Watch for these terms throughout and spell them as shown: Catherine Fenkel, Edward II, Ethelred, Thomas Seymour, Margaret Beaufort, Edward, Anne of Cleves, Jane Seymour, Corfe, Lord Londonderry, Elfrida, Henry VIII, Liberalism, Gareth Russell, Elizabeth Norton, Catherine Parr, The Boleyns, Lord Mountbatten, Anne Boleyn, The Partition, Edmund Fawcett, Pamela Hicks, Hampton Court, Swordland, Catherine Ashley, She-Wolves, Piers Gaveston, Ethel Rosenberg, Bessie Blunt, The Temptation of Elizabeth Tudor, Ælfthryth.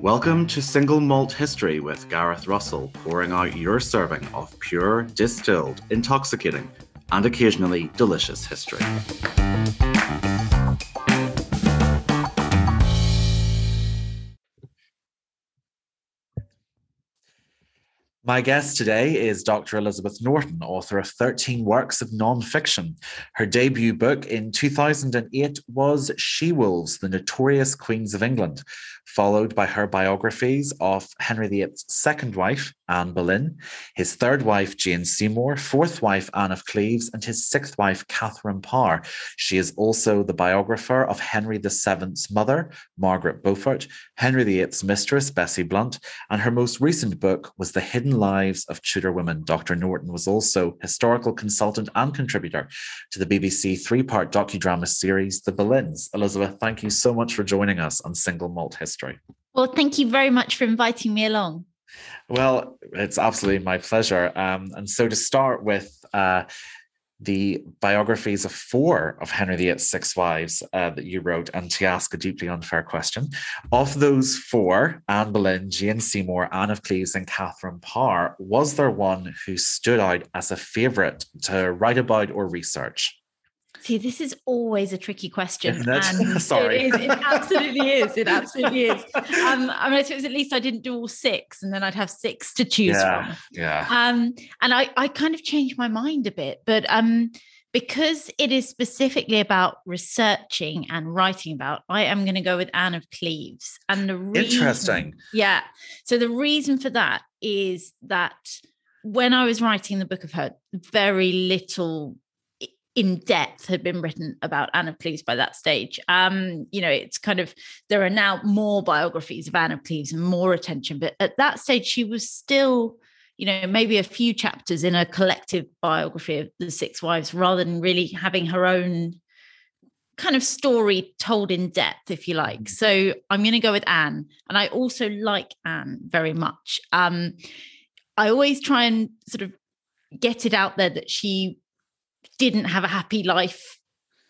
Welcome to Single Malt History with Gareth Russell, pouring out your serving of pure, distilled, intoxicating, and occasionally delicious history. My guest today is Dr. Elizabeth Norton, author of 13 works of non-fiction. Her debut book in 2008 was She-Wolves, the Notorious Queens of England, followed by her biographies of Henry VIII's second wife, Anne Boleyn, his third wife, Jane Seymour, fourth wife, Anne of Cleves, and his sixth wife, Catherine Parr. She is also the biographer of Henry VII's mother, Margaret Beaufort, Henry VIII's mistress, Bessie Blunt, and her most recent book was The Hidden Lives of Tudor Women. Dr. Norton was also historical consultant and contributor to the BBC three-part docudrama series, The Boleyns. Elizabeth, thank you so much for joining us on Single Malt History. Well, thank you very much for inviting me along. Well, it's absolutely my pleasure. And so to start with, the biographies of four of Henry VIII's six wives that you wrote, and to ask a deeply unfair question. Of those four, Anne Boleyn, Jane Seymour, Anne of Cleves, and Catherine Parr, was there one who stood out as a favourite to write about or research? See, this is always a tricky question. Isn't it? And sorry. It is. It absolutely is. It absolutely is. I mean, it was at least I didn't do all six, and then I'd have six to choose from. Yeah. And I kind of changed my mind a bit, but because it is specifically about researching and writing about, I am going to go with Anne of Cleves. And the reason, interesting. Yeah. So the reason for that is that when I was writing the book of her, very little in depth had been written about Anne of Cleves by that stage. You know, it's kind of, there are now more biographies of Anne of Cleves and more attention, but at that stage she was still, you know, maybe a few chapters in a collective biography of the six wives, rather than really having her own kind of story told in depth, if you like. So I'm going to go with Anne, and I also like Anne very much. I always try and sort of get it out there that she didn't have a happy life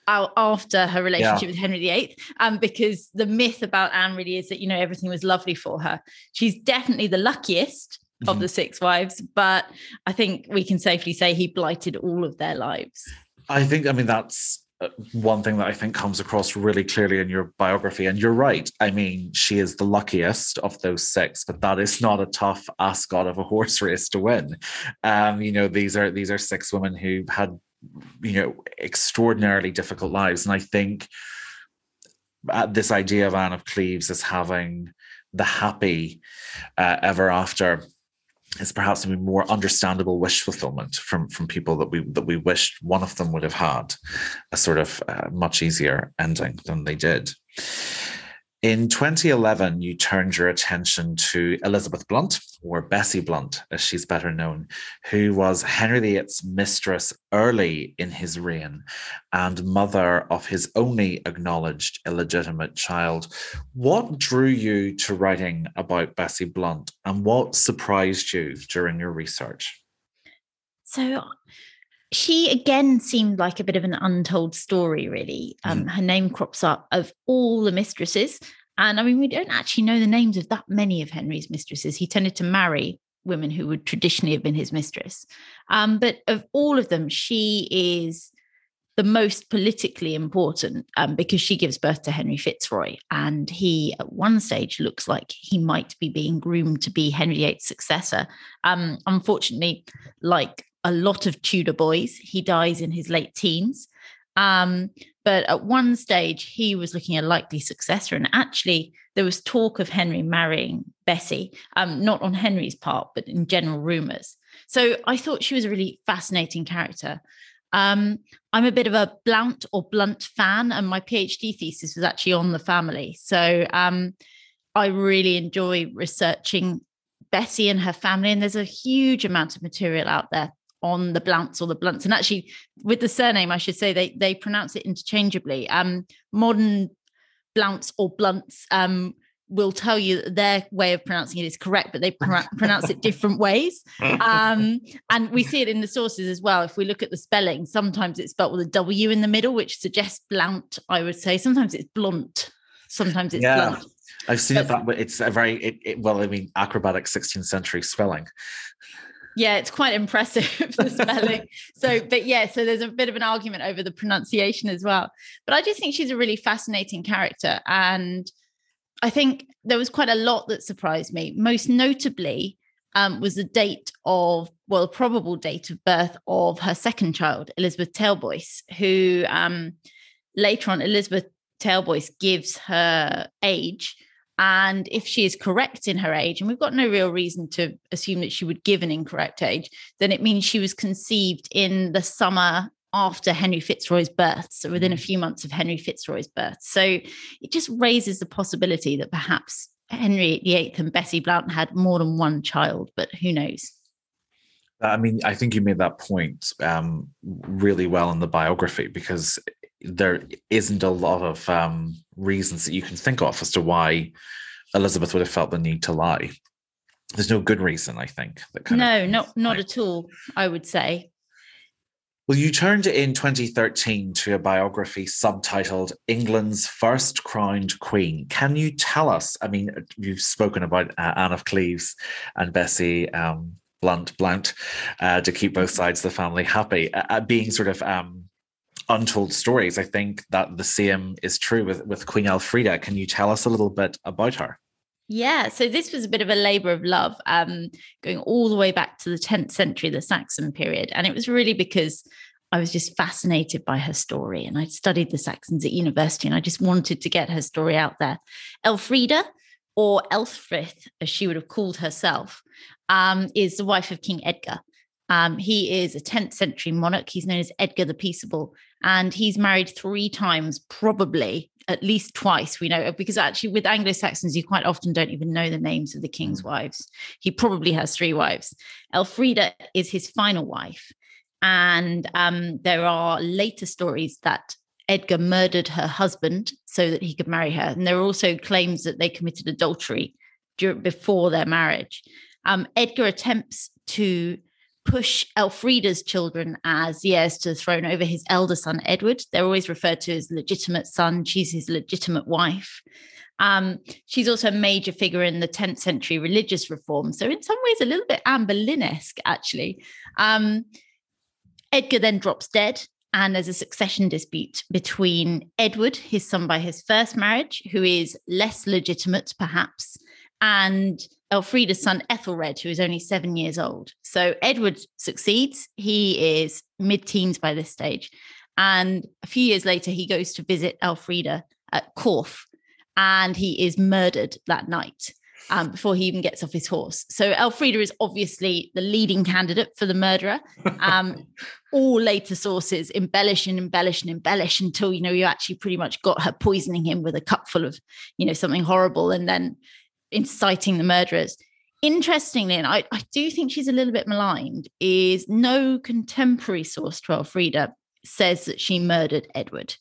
after her relationship with Henry VIII, because the myth about Anne really is that, you know, everything was lovely for her. She's definitely the luckiest of the six wives, but I think we can safely say he blighted all of their lives. I think, I mean, that's one thing that I think comes across really clearly in your biography. And you're right. I mean, she is the luckiest of those six, but that is not a tough ascot of a horse race to win. You know, these are six women who had, you know, extraordinarily difficult lives. And I think this idea of Anne of Cleves as having the happy ever after is perhaps a more understandable wish fulfillment from people that we wished one of them would have had a sort of much easier ending than they did. In 2011, you turned your attention to Elizabeth Blunt, or Bessie Blunt, as she's better known, who was Henry VIII's mistress early in his reign and mother of his only acknowledged illegitimate child. What drew you to writing about Bessie Blunt, and what surprised you during your research? So she again seemed like a bit of an untold story, really. Her name crops up of all the mistresses. And I mean, we don't actually know the names of that many of Henry's mistresses. He tended to marry women who would traditionally have been his mistress. But of all of them, she is the most politically important, because she gives birth to Henry Fitzroy. And he, at one stage, looks like he might be being groomed to be Henry VIII's successor. Unfortunately, like a lot of Tudor boys, he dies in his late teens. But at one stage, he was looking at a likely successor. And actually, there was talk of Henry marrying Bessie, not on Henry's part, but in general rumours. So I thought she was a really fascinating character. I'm a bit of a Blunt fan, and my PhD thesis was actually on the family. So I really enjoy researching Bessie and her family. And there's a huge amount of material out there on the Blounts or the Blunts. And actually, with the surname, I should say they pronounce it interchangeably. Modern Blounts or Blunts will tell you that their way of pronouncing it is correct, but they pronounce it different ways. And we see it in the sources as well. If we look at the spelling, sometimes it's spelled with a W in the middle, which suggests blount, I would say. Sometimes it's blunt. Sometimes it's blunt. I've seen it that way. It's a very, acrobatic 16th century spelling. Yeah, it's quite impressive, the spelling. So there's a bit of an argument over the pronunciation as well. But I just think she's a really fascinating character. And I think there was quite a lot that surprised me. Most notably was the probable date of birth of her second child, Elizabeth Tailboys, who later on, Elizabeth Tailboys gives her age. And if she is correct in her age, and we've got no real reason to assume that she would give an incorrect age, then it means she was conceived in the summer after Henry Fitzroy's birth, so within a few months of Henry Fitzroy's birth. So it just raises the possibility that perhaps Henry VIII and Bessie Blount had more than one child, but who knows? I mean, I think you made that point really well in the biography, because there isn't a lot of reasons that you can think of as to why Elizabeth would have felt the need to lie. There's no good reason, I think. Not at all, I would say. Well, you turned in 2013 to a biography subtitled England's First Crowned Queen. Can you tell us, I mean, you've spoken about Anne of Cleves and Bessie Blount, to keep both sides of the family happy, being sort of untold stories. I think that the same is true with Queen Elfrida. Can you tell us a little bit about her? Yeah, so this was a bit of a labour of love, going all the way back to the 10th century, the Saxon period. And it was really because I was just fascinated by her story, and I'd studied the Saxons at university, and I just wanted to get her story out there. Elfrida, or Ælfthryth, as she would have called herself, is the wife of King Edgar. He is a 10th century monarch. He's known as Edgar the Peaceable, and he's married 3 times, probably at least twice, we know, because actually with Anglo-Saxons, you quite often don't even know the names of the king's wives. He probably has 3 wives. Elfrida is his final wife. And there are later stories that Edgar murdered her husband so that he could marry her. And there are also claims that they committed adultery before their marriage. Edgar attempts to push Elfrida's children as the heirs to the throne over his elder son, Edward. They're always referred to as legitimate son. She's his legitimate wife. She's also a major figure in the 10th century religious reform. So in some ways, a little bit Anne Boleyn-esque, actually. Edgar then drops dead, and there's a succession dispute between Edward, his son by his first marriage, who is less legitimate, perhaps, and Elfrida's son, Ethelred, who is only 7 years old. So Edward succeeds. He is mid-teens by this stage. And a few years later, he goes to visit Elfrida at Corfe, and he is murdered that night before he even gets off his horse. So Elfrida is obviously the leading candidate for the murderer. All later sources embellish and embellish and embellish until, you actually pretty much got her poisoning him with a cupful of, something horrible, and then inciting the murderers. Interestingly, and I do think she's a little bit maligned, is no contemporary source to Elfrida says that she murdered Edward.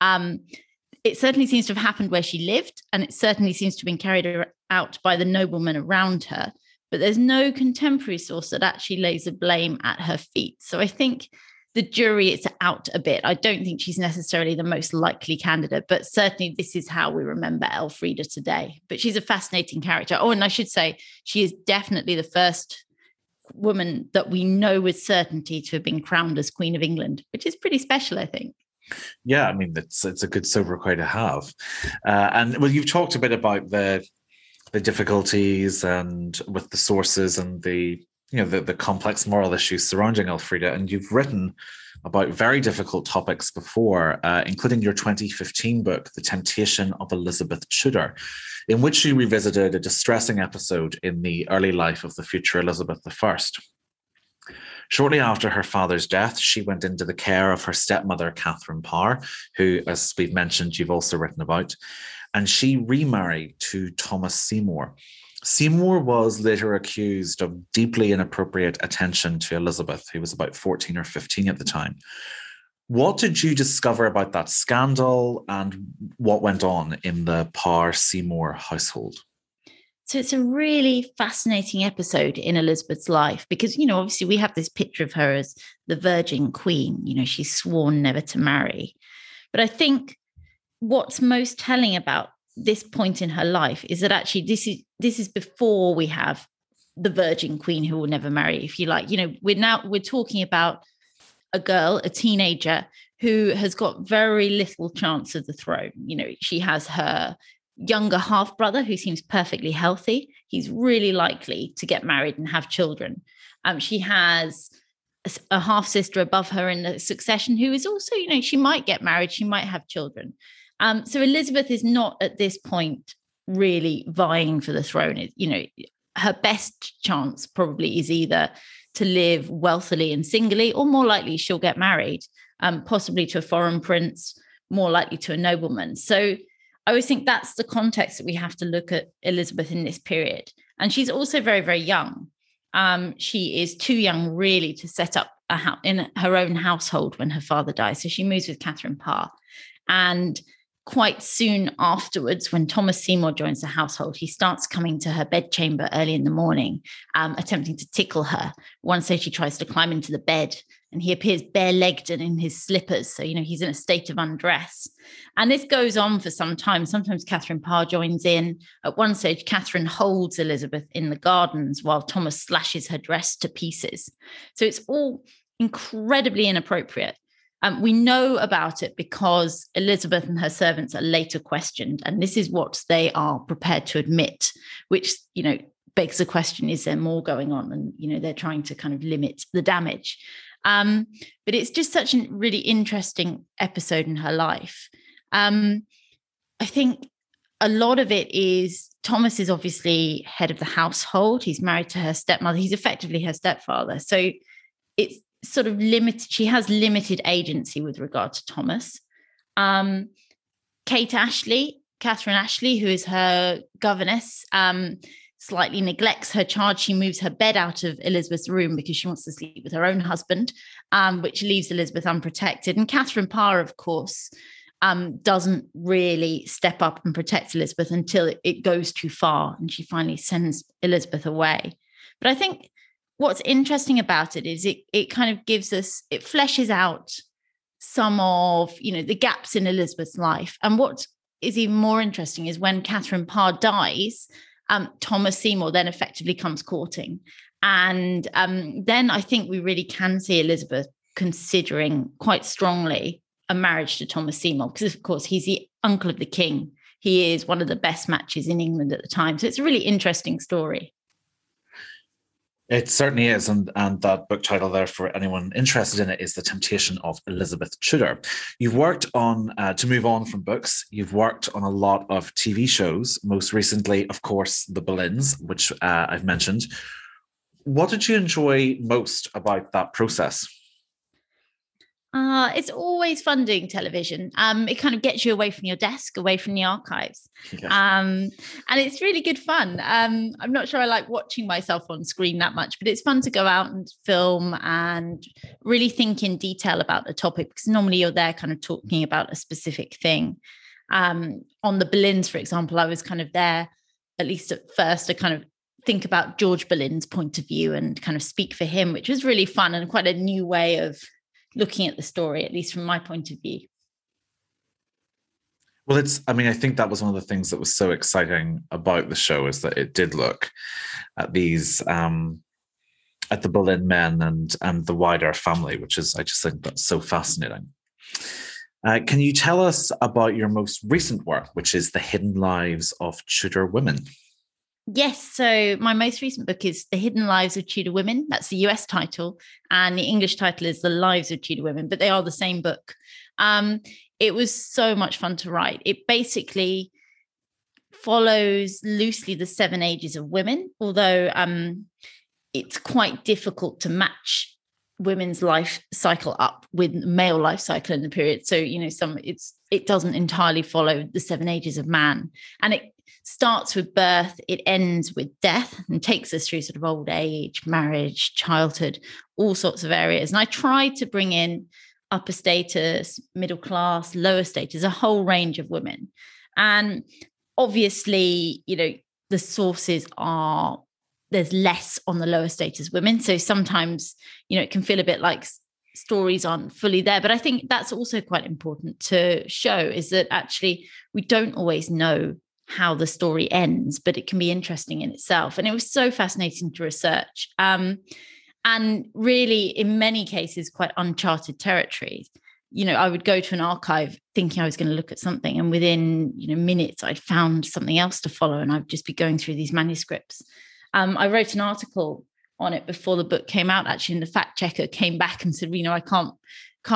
It certainly seems to have happened where she lived, and it certainly seems to have been carried out by the noblemen around her, but there's no contemporary source that actually lays the blame at her feet. So I think the jury is out a bit. I don't think she's necessarily the most likely candidate, but certainly this is how we remember Elfrida today. But she's a fascinating character. Oh, and I should say, she is definitely the first woman that we know with certainty to have been crowned as Queen of England, which is pretty special, I think. Yeah, I mean, it's a good sobriquet to have. And you've talked a bit about the difficulties and with the sources and the complex moral issues surrounding Elfrida, and you've written about very difficult topics before, including your 2015 book, The Temptation of Elizabeth Tudor, in which you revisited a distressing episode in the early life of the future Elizabeth I. Shortly after her father's death, she went into the care of her stepmother, Catherine Parr, who, as we've mentioned, you've also written about, and she remarried to Thomas Seymour. Seymour was later accused of deeply inappropriate attention to Elizabeth, who was about 14 or 15 at the time. What did you discover about that scandal and what went on in the Parr-Seymour household? So it's a really fascinating episode in Elizabeth's life because, you know, obviously we have this picture of her as the virgin queen. You know, she's sworn never to marry. But I think what's most telling about this point in her life is that actually this is before we have the virgin queen who will never marry, if you like. You know, we're talking about a girl, a teenager, who has got very little chance of the throne. You know, she has her younger half-brother who seems perfectly healthy. He's really likely to get married and have children. She has a half-sister above her in the succession who is also, you know, she might get married, she might have children. So Elizabeth is not at this point really vying for the throne. You know, her best chance probably is either to live wealthily and singly, or more likely she'll get married, possibly to a foreign prince, more likely to a nobleman. So I always think that's the context that we have to look at Elizabeth in this period. And she's also very, very young. She is too young really to set up in her own household when her father dies. So she moves with Catherine Parr. And quite soon afterwards, when Thomas Seymour joins the household, he starts coming to her bedchamber early in the morning, attempting to tickle her. Once she tries to climb into the bed, and he appears bare-legged and in his slippers. So, you know, he's in a state of undress. And this goes on for some time. Sometimes Catherine Parr joins in. At one stage, Catherine holds Elizabeth in the gardens while Thomas slashes her dress to pieces. So it's all incredibly inappropriate. We know about it because Elizabeth and her servants are later questioned, and this is what they are prepared to admit, which, you know, begs the question, is there more going on? And, you know, they're trying to kind of limit the damage. But it's just such a really interesting episode in her life. I think a lot of it is Thomas is obviously head of the household. He's married to her stepmother. He's effectively her stepfather. So it's sort of limited, she has limited agency with regard to Thomas. Catherine Ashley, who is her governess, slightly neglects her charge. She moves her bed out of Elizabeth's room because she wants to sleep with her own husband, which leaves Elizabeth unprotected. And Catherine Parr, of course, doesn't really step up and protect Elizabeth until it goes too far and she finally sends Elizabeth away. But I think what's interesting about it is it kind of gives us, it fleshes out some of, you know, the gaps in Elizabeth's life. And what is even more interesting is when Catherine Parr dies, Thomas Seymour then effectively comes courting. And then I think we really can see Elizabeth considering quite strongly a marriage to Thomas Seymour, because, of course, he's the uncle of the king. He is one of the best matches in England at the time. So it's a really interesting story. It certainly is, and that book title there for anyone interested in it is The Temptation of Elizabeth Tudor. You've worked on, to move on from books, you've worked on a lot of TV shows, most recently, of course, The Boleyns, which I've mentioned. What did you enjoy most about that process? It's always fun doing television. It kind of gets you away from your desk, away from the archives. Okay. And it's really good fun. I'm not sure I like watching myself on screen that much, but it's fun to go out and film and really think in detail about the topic, because normally you're there kind of talking about a specific thing. On the Boleyns, for example, I was kind of there, at least at first, to kind of think about George Boleyn's point of view and kind of speak for him, which was really fun and quite a new way of looking at the story, at least from my point of view. Well, I think that was one of the things that was so exciting about the show, is that it did look at these, at the Boleyn men and the wider family, which is, I just think that's so fascinating. Can you tell us about your most recent work, which is The Hidden Lives of Tudor Women? Yes, so my most recent book is The Hidden Lives of Tudor Women. That's the US title, and the English title is The Lives of Tudor Women, but they are the same book. It was so much fun to write. It basically follows loosely the 7 ages of women, although it's quite difficult to match women's life cycle up with male life cycle in the period. So, you know, it doesn't entirely follow the 7 ages of man. And it starts with birth, it ends with death, and takes us through sort of old age, marriage, childhood, all sorts of areas. And I try to bring in upper status, middle class, lower status, a whole range of women. And obviously, you know, the sources are, there's less on the lower status women. So sometimes, you know, it can feel a bit like stories aren't fully there. But I think that's also quite important to show, is that actually we don't always know how the story ends, but it can be interesting in itself. And it was so fascinating to research. And really, in many cases, quite uncharted territory. You know, I would go to an archive thinking I was going to look at something, and within, you know, minutes, I'd found something else to follow, and I'd just be going through these manuscripts. I wrote an article on it before the book came out, actually, and the fact checker came back and said, you know, I can't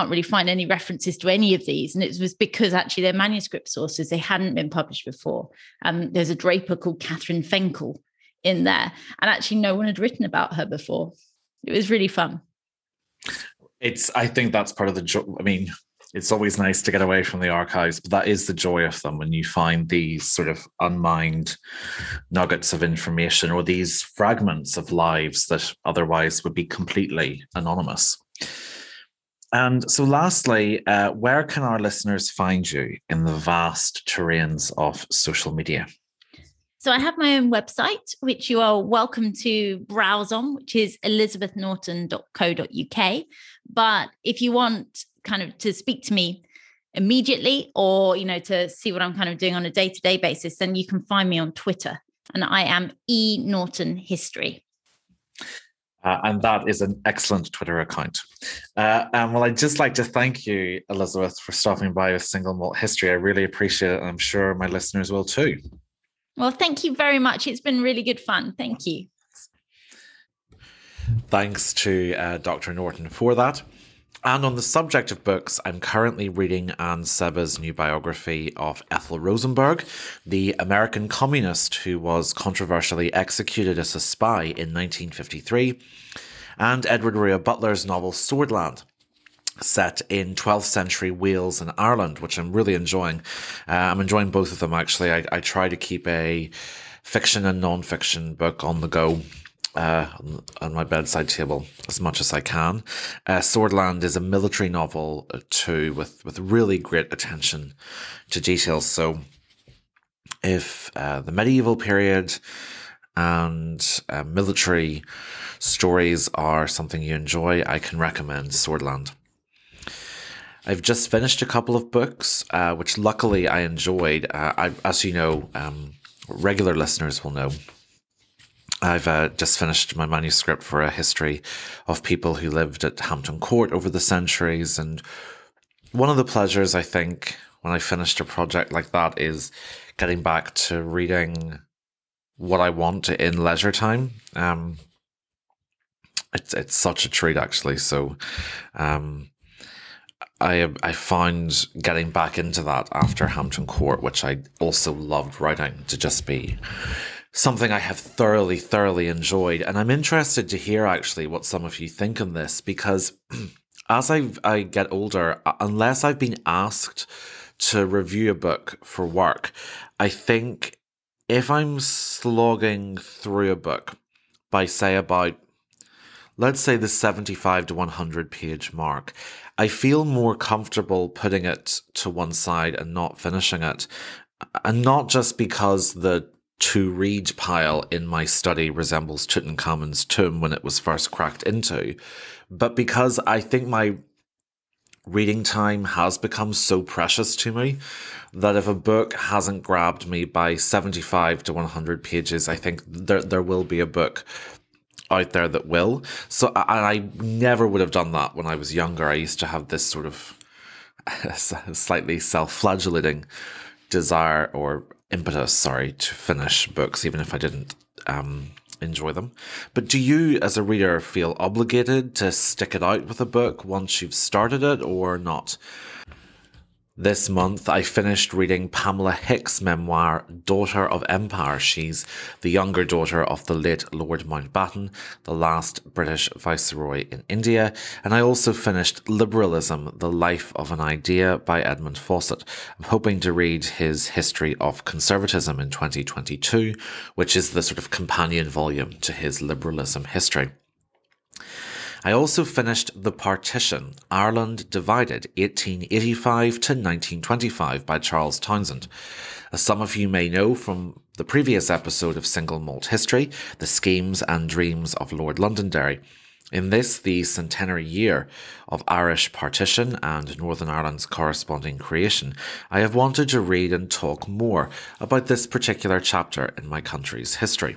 really find any references to any of these. And it was because actually their manuscript sources, they hadn't been published before. There's a draper called Catherine Fenkel in there, and actually no one had written about her before. It was really fun. I think that's part of the joy. I mean, it's always nice to get away from the archives, but that is the joy of them, when you find these sort of unmined nuggets of information, or these fragments of lives that otherwise would be completely anonymous. And so lastly, where can our listeners find you in the vast terrains of social media? So I have my own website, which you are welcome to browse on, which is elizabethnorton.co.uk. But if you want kind of to speak to me immediately, or, you know, to see what I'm kind of doing on a day-to-day basis, then you can find me on Twitter. And I am eNortonHistory. And that is an excellent Twitter account. Well, I'd just like to thank you, Elizabeth, for stopping by with Single Malt History. I really appreciate it, and I'm sure my listeners will too. Well, thank you very much. It's been really good fun. Thank you. Thanks to Dr. Norton for that. And on the subject of books, I'm currently reading Anne Seba's new biography of Ethel Rosenberg, the American communist who was controversially executed as a spy in 1953, and Edward Rhea Butler's novel Swordland, set in 12th century Wales and Ireland, which I'm really enjoying. I'm enjoying both of them, actually. I try to keep a fiction and non-fiction book on the go on my bedside table as much as I can. Swordland is a military novel too, with really great attention to detail. So if the medieval period and military stories are something you enjoy, I can recommend Swordland. I've just finished a couple of books, which luckily I enjoyed. As you know, regular listeners will know, I've just finished my manuscript for a history of people who lived at Hampton Court over the centuries. And one of the pleasures, I think, when I finished a project like that is getting back to reading what I want in leisure time. It's such a treat, actually. So I found getting back into that after Hampton Court, which I also loved writing, to just be something I have thoroughly enjoyed. And I'm interested to hear actually what some of you think on this, because as I get older, unless I've been asked to review a book for work, I think if I'm slogging through a book by, say, about, let's say, the 75 to 100 page mark, I feel more comfortable putting it to one side and not finishing it. And not just because the to-read pile in my study resembles Tutankhamun's tomb when it was first cracked into, but because I think my reading time has become so precious to me that if a book hasn't grabbed me by 75 to 100 pages, I think there will be a book out there that will. So, and I never would have done that when I was younger. I used to have this sort of slightly self-flagellating desire or impetus, to finish books, even if I didn't enjoy them. But do you, as a reader, feel obligated to stick it out with a book once you've started it, or not? This month, I finished reading Pamela Hicks' memoir, Daughter of Empire. She's the younger daughter of the late Lord Mountbatten, the last British viceroy in India. And I also finished Liberalism, The Life of an Idea by Edmund Fawcett. I'm hoping to read his History of Conservatism in 2022, which is the sort of companion volume to his Liberalism history. I also finished The Partition, Ireland Divided, 1885 to 1925 by Charles Townsend. As some of you may know from the previous episode of Single Malt History, The Schemes and Dreams of Lord Londonderry. In this, the centenary year of Irish partition and Northern Ireland's corresponding creation, I have wanted to read and talk more about this particular chapter in my country's history.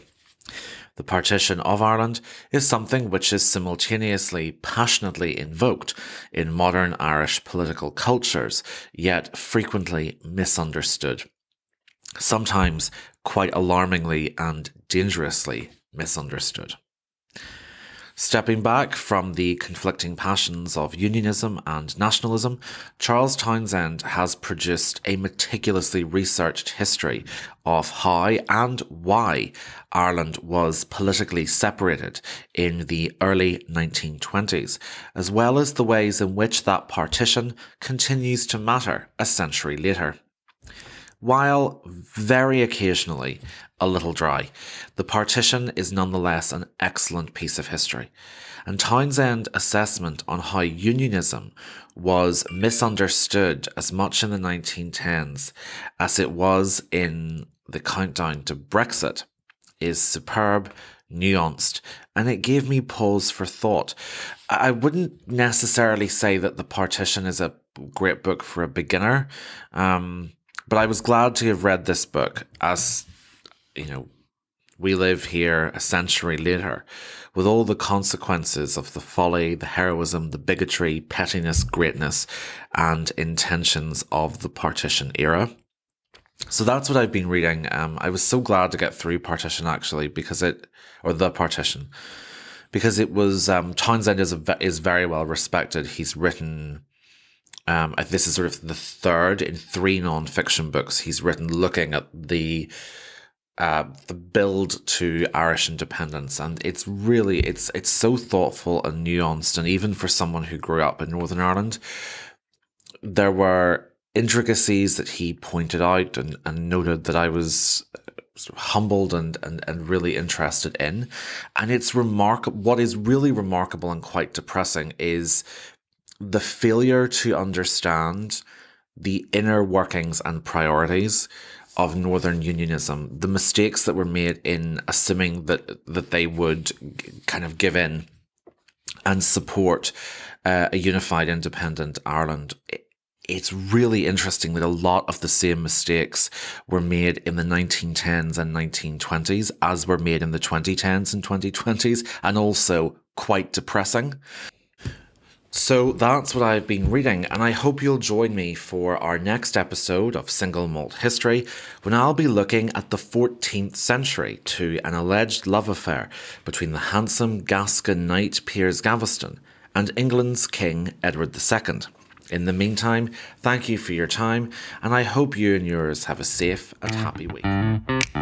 The partition of Ireland is something which is simultaneously passionately invoked in modern Irish political cultures, yet frequently misunderstood, sometimes quite alarmingly and dangerously misunderstood. Stepping back from the conflicting passions of unionism and nationalism, Charles Townsend has produced a meticulously researched history of how and why Ireland was politically separated in the early 1920s, as well as the ways in which that partition continues to matter a century later. While very occasionally a little dry, the partition is nonetheless an excellent piece of history, and Townsend's assessment on how unionism was misunderstood as much in the 1910s as it was in the countdown to Brexit is superb, nuanced, and it gave me pause for thought. I wouldn't necessarily say that The Partition is a great book for a beginner, but I was glad to have read this book, as, you know, we live here a century later, with all the consequences of the folly, the heroism, the bigotry, pettiness, greatness, and intentions of the partition era. So that's what I've been reading. I was so glad to get through Partition, actually, because it was, Townsend is very well respected. He's written... this is sort of the third in three non-fiction books he's written looking at the build to Irish independence, and it's really it's so thoughtful and nuanced. And even for someone who grew up in Northern Ireland, there were intricacies that he pointed out and noted that I was sort of humbled and really interested in. And it's remarkable. What is really remarkable and quite depressing is the failure to understand the inner workings and priorities of Northern unionism, the mistakes that were made in assuming that they would kind of give in and support a unified, independent Ireland. It's really interesting that a lot of the same mistakes were made in the 1910s and 1920s as were made in the 2010s and 2020s, and also quite depressing. So that's what I've been reading, and I hope you'll join me for our next episode of Single Malt History, when I'll be looking at the 14th century to an alleged love affair between the handsome Gascon knight Piers Gaveston and England's King Edward II. In the meantime, thank you for your time, and I hope you and yours have a safe and happy week.